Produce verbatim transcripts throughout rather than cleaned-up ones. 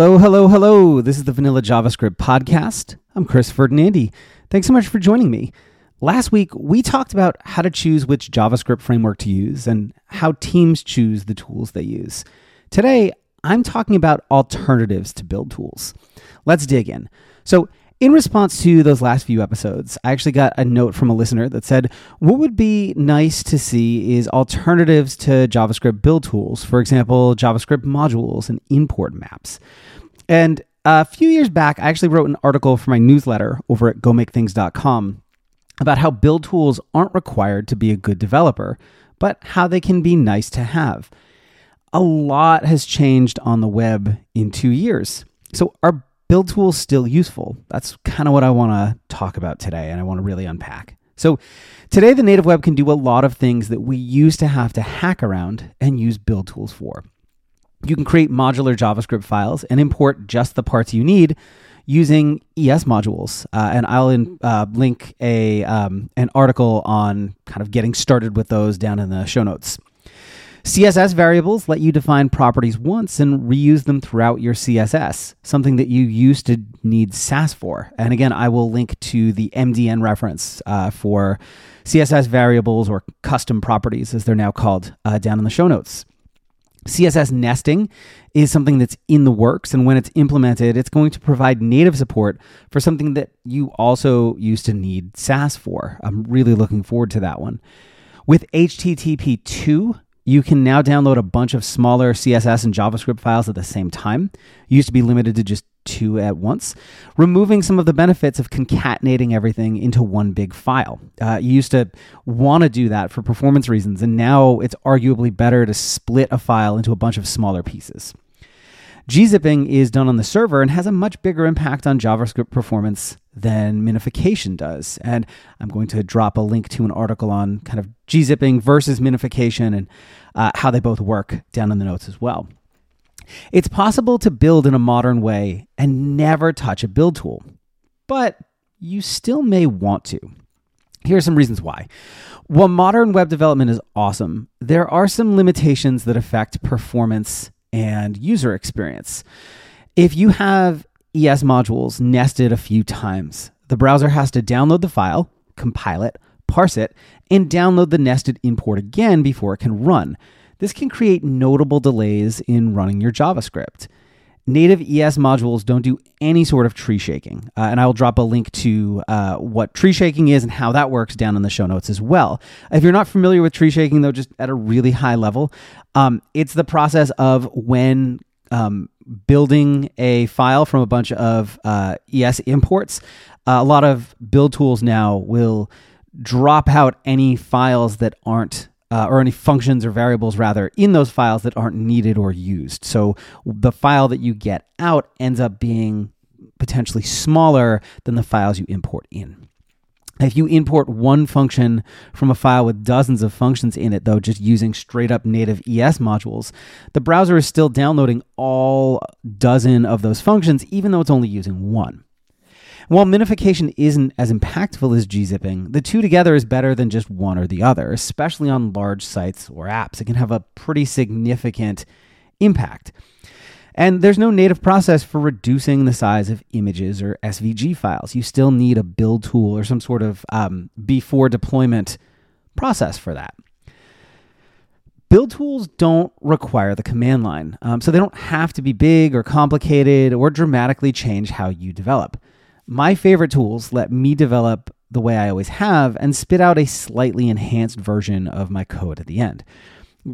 Hello, hello, hello. This is the Vanilla JavaScript Podcast. I'm Chris Ferdinandi. Thanks so much for joining me. Last week, we talked about how to choose which JavaScript framework to use and how teams choose the tools they use. Today, I'm talking about alternatives to build tools. Let's dig in. So, in response to those last few episodes, I actually got a note from a listener that said, what would be nice to see is alternatives to JavaScript build tools, for example, JavaScript modules and import maps. And a few years back, I actually wrote an article for my newsletter over at go make things dot com about how build tools aren't required to be a good developer, but how they can be nice to have. A lot has changed on the web in two years. So our build tools still useful? That's kind of what I want to talk about today, and I want to really unpack. So today, the native web can do a lot of things that we used to have to hack around and use build tools for. You can create modular JavaScript files and import just the parts you need using E S modules. Uh, and I'll in, uh, link a um, an article on kind of getting started with those down in the show notes. C S S variables let you define properties once and reuse them throughout your C S S, something that you used to need Sass for. And again, I will link to the M D N reference uh, for C S S variables, or custom properties as they're now called, uh, down in the show notes. C S S nesting is something that's in the works, and when it's implemented, it's going to provide native support for something that you also used to need Sass for. I'm really looking forward to that one. With H T T P two, you can now download a bunch of smaller C S S and JavaScript files at the same time. You used to be limited to just two at once, removing some of the benefits of concatenating everything into one big file. Uh, you used to want to do that for performance reasons, and now it's arguably better to split a file into a bunch of smaller pieces. Gzipping is done on the server and has a much bigger impact on JavaScript performance than minification does. And I'm going to drop a link to an article on kind of gzipping versus minification and uh, how they both work down in the notes as well. It's possible to build in a modern way and never touch a build tool, but you still may want to. Here are some reasons why. While modern web development is awesome, there are some limitations that affect performance and user experience. If you have E S modules nested a few times, the browser has to download the file, compile it, parse it, and download the nested import again before it can run. This can create notable delays in running your JavaScript. Native E S modules don't do any sort of tree shaking, uh, and I will drop a link to uh, what tree shaking is and how that works down in the show notes as well. If you're not familiar with tree shaking, though, just at a really high level, um, it's the process of when um, building a file from a bunch of uh, E S imports. Uh, a lot of build tools now will drop out any files that aren't Uh, or any functions or variables, rather, in those files that aren't needed or used. So the file that you get out ends up being potentially smaller than the files you import in. If you import one function from a file with dozens of functions in it, though, just using straight up native E S modules, the browser is still downloading all dozen of those functions, even though it's only using one. While minification isn't as impactful as gzipping, the two together is better than just one or the other, especially on large sites or apps. It can have a pretty significant impact. And there's no native process for reducing the size of images or S V G files. You still need a build tool or some sort of um, before deployment process for that. Build tools don't require the command line, um, so they don't have to be big or complicated or dramatically change how you develop. My favorite tools let me develop the way I always have and spit out a slightly enhanced version of my code at the end.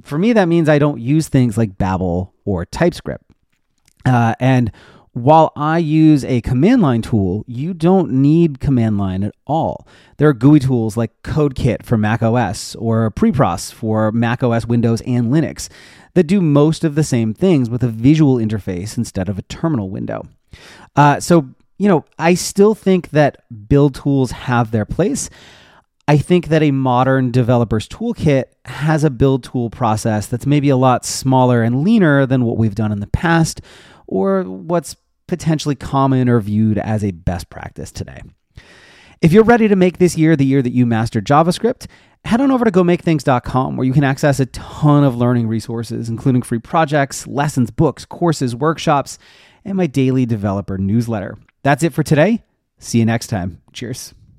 For me, that means I don't use things like Babel or TypeScript. Uh, and while I use a command line tool, you don't need command line at all. There are G U I tools like CodeKit for macOS or Prepros for macOS, Windows, and Linux that do most of the same things with a visual interface instead of a terminal window. Uh, so You know, I still think that build tools have their place. I think that a modern developer's toolkit has a build tool process that's maybe a lot smaller and leaner than what we've done in the past, or what's potentially common or viewed as a best practice today. If you're ready to make this year the year that you master JavaScript, head on over to go make things dot com, where you can access a ton of learning resources, including free projects, lessons, books, courses, workshops, and my daily developer newsletter. That's it for today. See you next time. Cheers.